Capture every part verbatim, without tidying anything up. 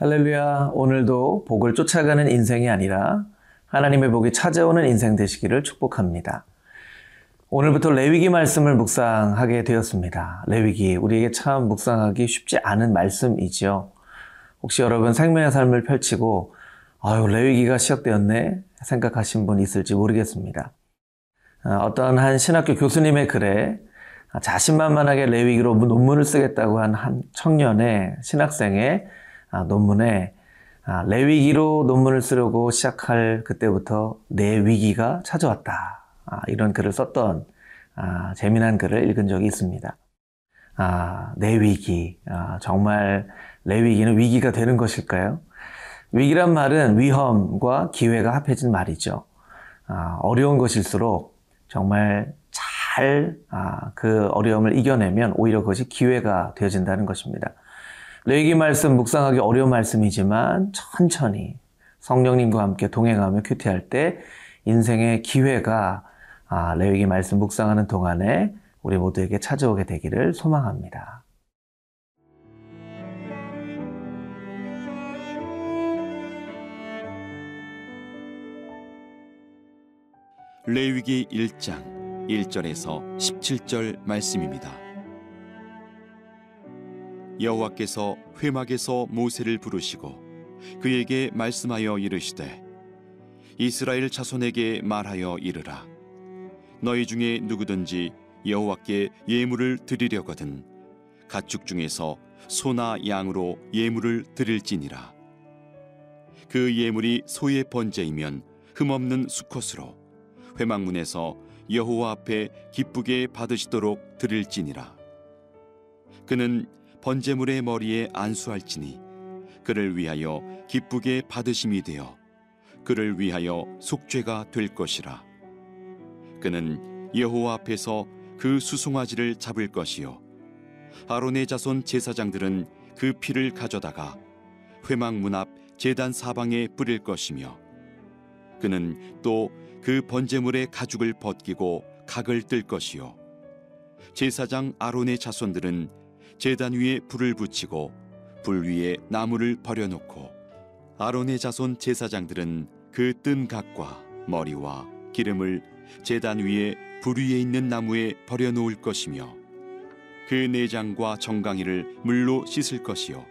할렐루야, 오늘도 복을 쫓아가는 인생이 아니라 하나님의 복이 찾아오는 인생 되시기를 축복합니다. 오늘부터 레위기 말씀을 묵상하게 되었습니다. 레위기, 우리에게 참 묵상하기 쉽지 않은 말씀이지요. 혹시 여러분 생명의 삶을 펼치고 아유 레위기가 시작되었네 생각하신 분 있을지 모르겠습니다. 어떤 한 신학교 교수님의 글에 자신만만하게 레위기로 논문을 쓰겠다고 한 한 청년의 신학생의 아, 논문에 아, 레위기로 논문을 쓰려고 시작할 그때부터 내 위기가 찾아왔다. 아, 이런 글을 썼던 아, 재미난 글을 읽은 적이 있습니다. 아, 내 위기. 아, 정말 레위기는 위기가 되는 것일까요? 위기란 말은 위험과 기회가 합해진 말이죠. 아, 어려운 것일수록 정말 잘 아, 그 어려움을 이겨내면 오히려 그것이 기회가 되어진다는 것입니다. 레위기 말씀 묵상하기 어려운 말씀이지만 천천히 성령님과 함께 동행하며 큐티할 때 인생의 기회가 아, 레위기 말씀 묵상하는 동안에 우리 모두에게 찾아오게 되기를 소망합니다. 레위기 일 장 일 절에서 십칠 절 말씀입니다. 여호와께서 회막에서 모세를 부르시고 그에게 말씀하여 이르시되 이스라엘 자손에게 말하여 이르라. 너희 중에 누구든지 여호와께 예물을 드리려거든 가축 중에서 소나 양으로 예물을 드릴지니라. 그 예물이 소의 번제이면 흠없는 수컷으로 회막문에서 여호와 앞에 기쁘게 받으시도록 드릴지니라. 그는 번제물의 머리에 안수할지니 그를 위하여 기쁘게 받으심이 되어 그를 위하여 속죄가 될 것이라. 그는 여호와 앞에서 그 수송아지를 잡을 것이요 아론의 자손 제사장들은 그 피를 가져다가 회막문 앞 제단 사방에 뿌릴 것이며 그는 또 그 번제물의 가죽을 벗기고 각을 뜰 것이요 제사장 아론의 자손들은 제단 위에 불을 붙이고 불 위에 나무를 버려놓고 아론의 자손 제사장들은 그 뜬 각과 머리와 기름을 제단 위에 불 위에 있는 나무에 버려놓을 것이며 그 내장과 정강이를 물로 씻을 것이요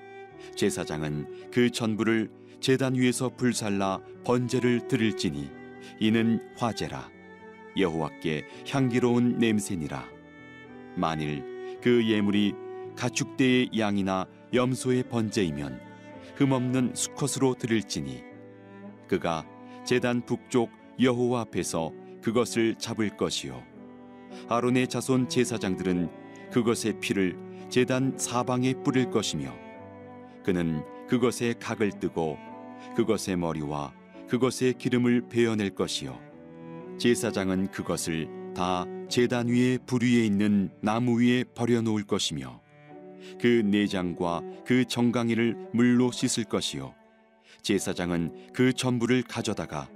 제사장은 그 전부를 제단 위에서 불살라 번제를 드릴지니 이는 화제라 여호와께 향기로운 냄새니라. 만일 그 예물이 가축대의 양이나 염소의 번제이면 흠없는 수컷으로 드릴지니 그가 제단 북쪽 여호와 앞에서 그것을 잡을 것이요 아론의 자손 제사장들은 그것의 피를 제단 사방에 뿌릴 것이며 그는 그것의 각을 뜨고 그것의 머리와 그것의 기름을 베어낼 것이요 제사장은 그것을 다 제단 위에 불 위에 있는 나무 위에 버려놓을 것이며 그 내장과 그 정강이를 물로 씻을 것이요 제사장은 그 전부를 가져다가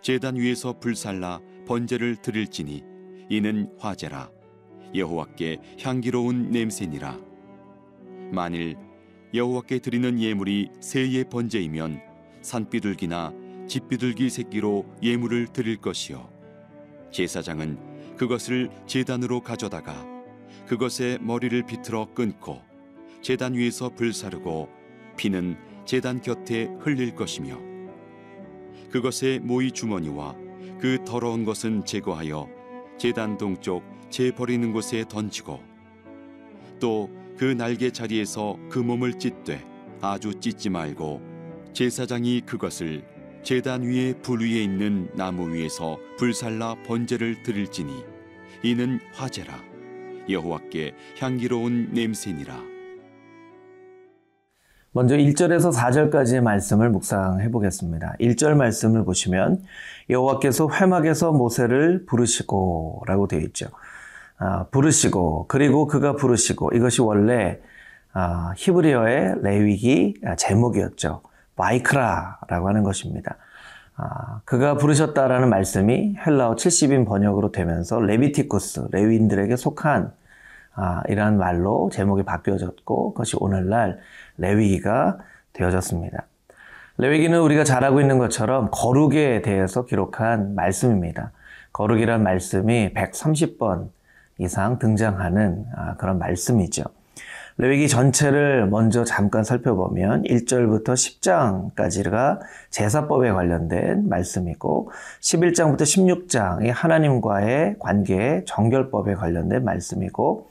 제단 위에서 불살라 번제를 드릴지니 이는 화제라 여호와께 향기로운 냄새니라. 만일 여호와께 드리는 예물이 새의 번제이면 산비둘기나 집비둘기 새끼로 예물을 드릴 것이요 제사장은 그것을 제단으로 가져다가 그것의 머리를 비틀어 끊고 제단 위에서 불사르고 피는 제단 곁에 흘릴 것이며 그것의 모이 주머니와 그 더러운 것은 제거하여 제단 동쪽 재 버리는 곳에 던지고 또 그 날개 자리에서 그 몸을 찢되 아주 찢지 말고 제사장이 그것을 제단 위에 불 위에 있는 나무 위에서 불살라 번제를 드릴지니 이는 화제라 여호와께 향기로운 냄새니라. 먼저 일 절에서 사 절까지의 말씀을 묵상해 보겠습니다. 일 절 말씀을 보시면 여호와께서 회막에서 모세를 부르시고 라고 되어 있죠. 아, 부르시고 그리고 그가 부르시고 이것이 원래 아, 히브리어의 레위기 제목이었죠. 바이크라 라고 하는 것입니다. 아, 그가 부르셨다라는 말씀이 헬라어 칠십 인 번역으로 되면서 레비티쿠스, 레위인들에게 속한 아, 이란 말로 제목이 바뀌어졌고 그것이 오늘날 레위기가 되어졌습니다. 레위기는 우리가 잘 알고 있는 것처럼 거룩에 대해서 기록한 말씀입니다. 거룩이란 말씀이 백삼십 번 이상 등장하는 그런 말씀이죠. 레위기 전체를 먼저 잠깐 살펴보면 일 절부터 십 장까지가 제사법에 관련된 말씀이고 십일 장부터 십육 장이 하나님과의 관계, 정결법에 관련된 말씀이고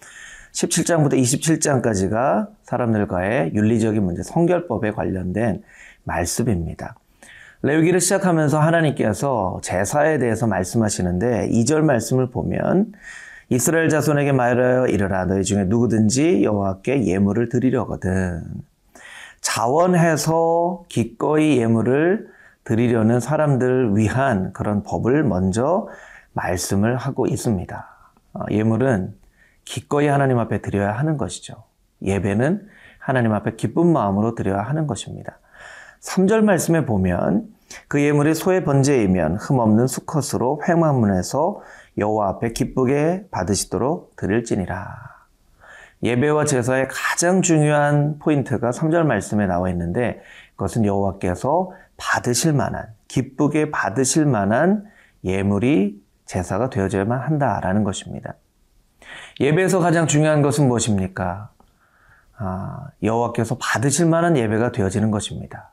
십칠 장부터 이십칠 장까지가 사람들과의 윤리적인 문제, 성결법에 관련된 말씀입니다. 레위기를 시작하면서 하나님께서 제사에 대해서 말씀하시는데 이 절 말씀을 보면 이스라엘 자손에게 말하여 이르라 너희 중에 누구든지 여호와께 예물을 드리려거든 자원해서 기꺼이 예물을 드리려는 사람들을 위한 그런 법을 먼저 말씀을 하고 있습니다. 예물은 기꺼이 하나님 앞에 드려야 하는 것이죠. 예배는 하나님 앞에 기쁜 마음으로 드려야 하는 것입니다. 삼 절 말씀에 보면 그 예물이 소의 번제이면 흠없는 수컷으로 회막문에서 여호와 앞에 기쁘게 받으시도록 드릴지니라. 예배와 제사의 가장 중요한 포인트가 삼 절 말씀에 나와 있는데 그것은 여호와께서 받으실 만한, 기쁘게 받으실 만한 예물이 제사가 되어져야만 한다라는 것입니다. 예배에서 가장 중요한 것은 무엇입니까? 아, 여호와께서 받으실 만한 예배가 되어지는 것입니다.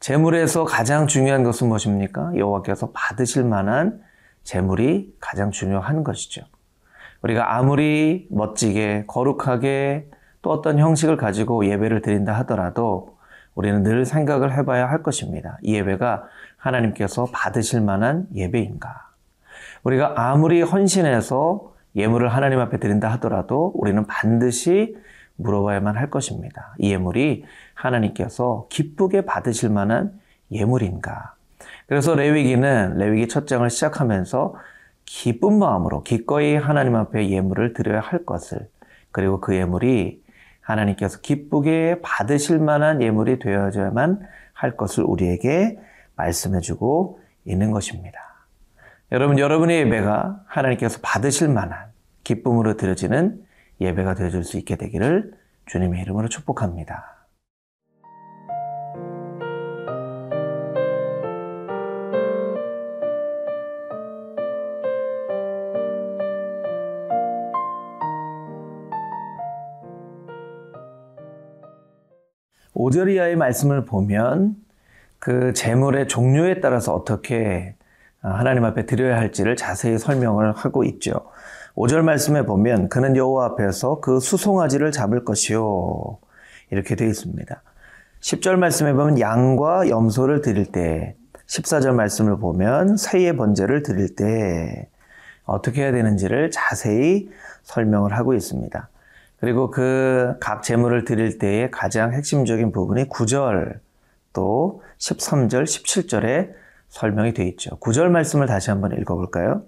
제물에서 가장 중요한 것은 무엇입니까? 여호와께서 받으실 만한 제물이 가장 중요한 것이죠. 우리가 아무리 멋지게 거룩하게 또 어떤 형식을 가지고 예배를 드린다 하더라도 우리는 늘 생각을 해봐야 할 것입니다. 이 예배가 하나님께서 받으실 만한 예배인가? 우리가 아무리 헌신해서 예물을 하나님 앞에 드린다 하더라도 우리는 반드시 물어봐야만 할 것입니다. 이 예물이 하나님께서 기쁘게 받으실 만한 예물인가? 그래서 레위기는 레위기 첫 장을 시작하면서 기쁜 마음으로 기꺼이 하나님 앞에 예물을 드려야 할 것을 그리고 그 예물이 하나님께서 기쁘게 받으실 만한 예물이 되어야만 할 것을 우리에게 말씀해주고 있는 것입니다. 여러분, 여러분의 예배가 하나님께서 받으실 만한 기쁨으로 드려지는 예배가 되어줄 수 있게 되기를 주님의 이름으로 축복합니다. 오 절 이하의 말씀을 보면 그 제물의 종류에 따라서 어떻게 하나님 앞에 드려야 할지를 자세히 설명을 하고 있죠. 오 절 말씀에 보면 그는 여호와 앞에서 그 수송아지를 잡을 것이요 이렇게 되어 있습니다. 십 절 말씀에 보면 양과 염소를 드릴 때 십사 절 말씀을 보면 새의 번제를 드릴 때 어떻게 해야 되는지를 자세히 설명을 하고 있습니다. 그리고 그 각 제물을 드릴 때의 가장 핵심적인 부분이 구 절 또 십삼 절, 십칠 절에 설명이 되어 있죠. 구 절 말씀을 다시 한번 읽어볼까요?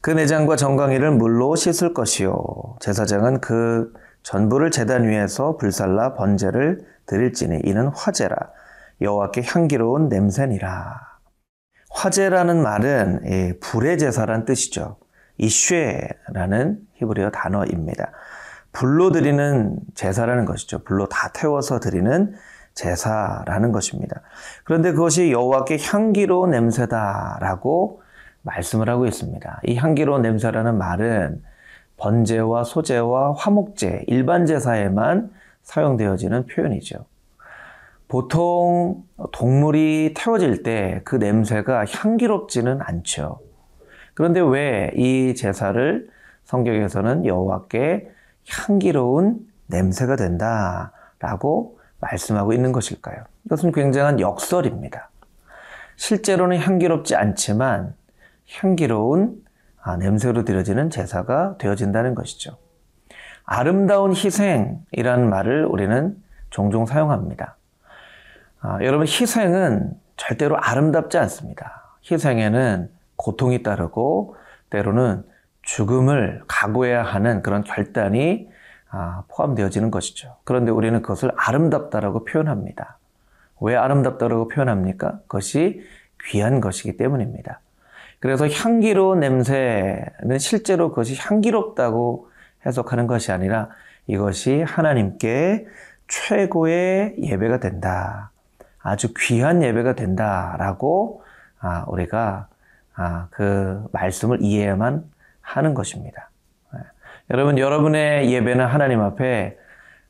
그 내장과 정강이를 물로 씻을 것이요 제사장은 그 전부를 제단 위에서 불살라 번제를 드릴지니 이는 화제라 여호와께 향기로운 냄새니라. 화제라는 말은 예, 불의 제사란 뜻이죠. 이쉐라는 히브리어 단어입니다. 불로 드리는 제사라는 것이죠. 불로 다 태워서 드리는 제사라는 것입니다. 그런데 그것이 여호와께 향기로운 냄새다라고 말씀을 하고 있습니다. 이 향기로운 냄새라는 말은 번제와 소제와 화목제, 일반 제사에만 사용되어지는 표현이죠. 보통 동물이 태워질 때 그 냄새가 향기롭지는 않죠. 그런데 왜 이 제사를 성경에서는 여호와께 향기로운 냄새가 된다라고 말씀하고 있는 것일까요? 이것은 굉장한 역설입니다. 실제로는 향기롭지 않지만 향기로운 아, 냄새로 드려지는 제사가 되어진다는 것이죠. 아름다운 희생이라는 말을 우리는 종종 사용합니다. 아, 여러분, 희생은 절대로 아름답지 않습니다. 희생에는 고통이 따르고 때로는 죽음을 각오해야 하는 그런 결단이 포함되어지는 것이죠. 그런데 우리는 그것을 아름답다라고 표현합니다. 왜 아름답다라고 표현합니까? 그것이 귀한 것이기 때문입니다. 그래서 향기로운 냄새는 실제로 그것이 향기롭다고 해석하는 것이 아니라 이것이 하나님께 최고의 예배가 된다. 아주 귀한 예배가 된다라고 우리가 그 말씀을 이해만 하는 것입니다. 여러분, 여러분의 예배는 하나님 앞에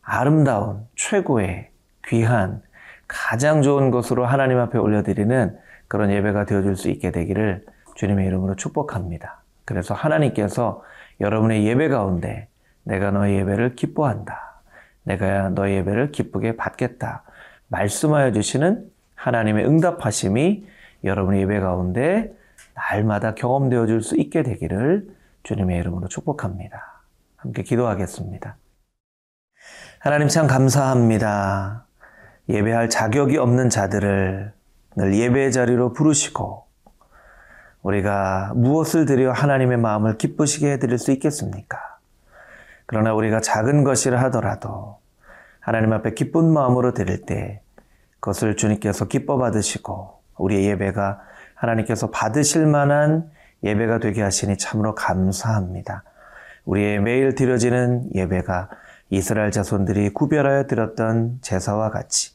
아름다운, 최고의, 귀한, 가장 좋은 것으로 하나님 앞에 올려드리는 그런 예배가 되어줄 수 있게 되기를 주님의 이름으로 축복합니다. 그래서 하나님께서 여러분의 예배 가운데 내가 너의 예배를 기뻐한다, 내가 너의 예배를 기쁘게 받겠다 말씀하여 주시는 하나님의 응답하심이 여러분의 예배 가운데 날마다 경험되어 줄 수 있게 되기를 주님의 이름으로 축복합니다. 함께 기도하겠습니다. 하나님, 참 감사합니다. 예배할 자격이 없는 자들을 늘 예배의 자리로 부르시고 우리가 무엇을 드려 하나님의 마음을 기쁘시게 해드릴 수 있겠습니까? 그러나 우리가 작은 것이라 하더라도 하나님 앞에 기쁜 마음으로 드릴 때 그것을 주님께서 기뻐 받으시고 우리의 예배가 하나님께서 받으실 만한 예배가 되게 하시니 참으로 감사합니다. 우리의 매일 드려지는 예배가 이스라엘 자손들이 구별하여 드렸던 제사와 같이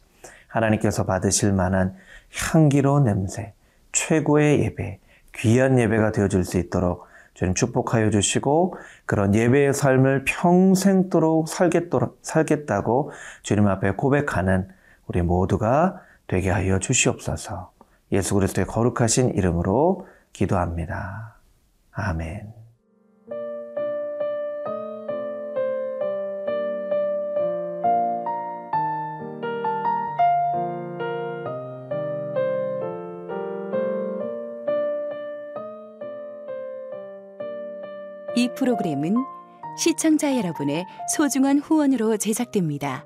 하나님께서 받으실 만한 향기로운 냄새, 최고의 예배, 귀한 예배가 되어줄 수 있도록 주님 축복하여 주시고 그런 예배의 삶을 평생도록 살겠도록, 살겠다고 주님 앞에 고백하는 우리 모두가 되게 하여 주시옵소서. 예수 그리스도의 거룩하신 이름으로 기도합니다. 아멘. 이 프로그램은 시청자 여러분의 소중한 후원으로 제작됩니다.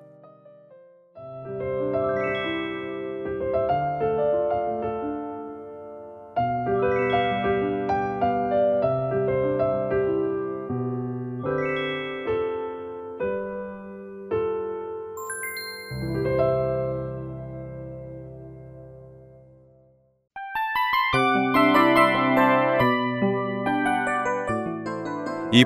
이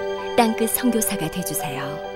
땅끝 선교사가 되어주세요.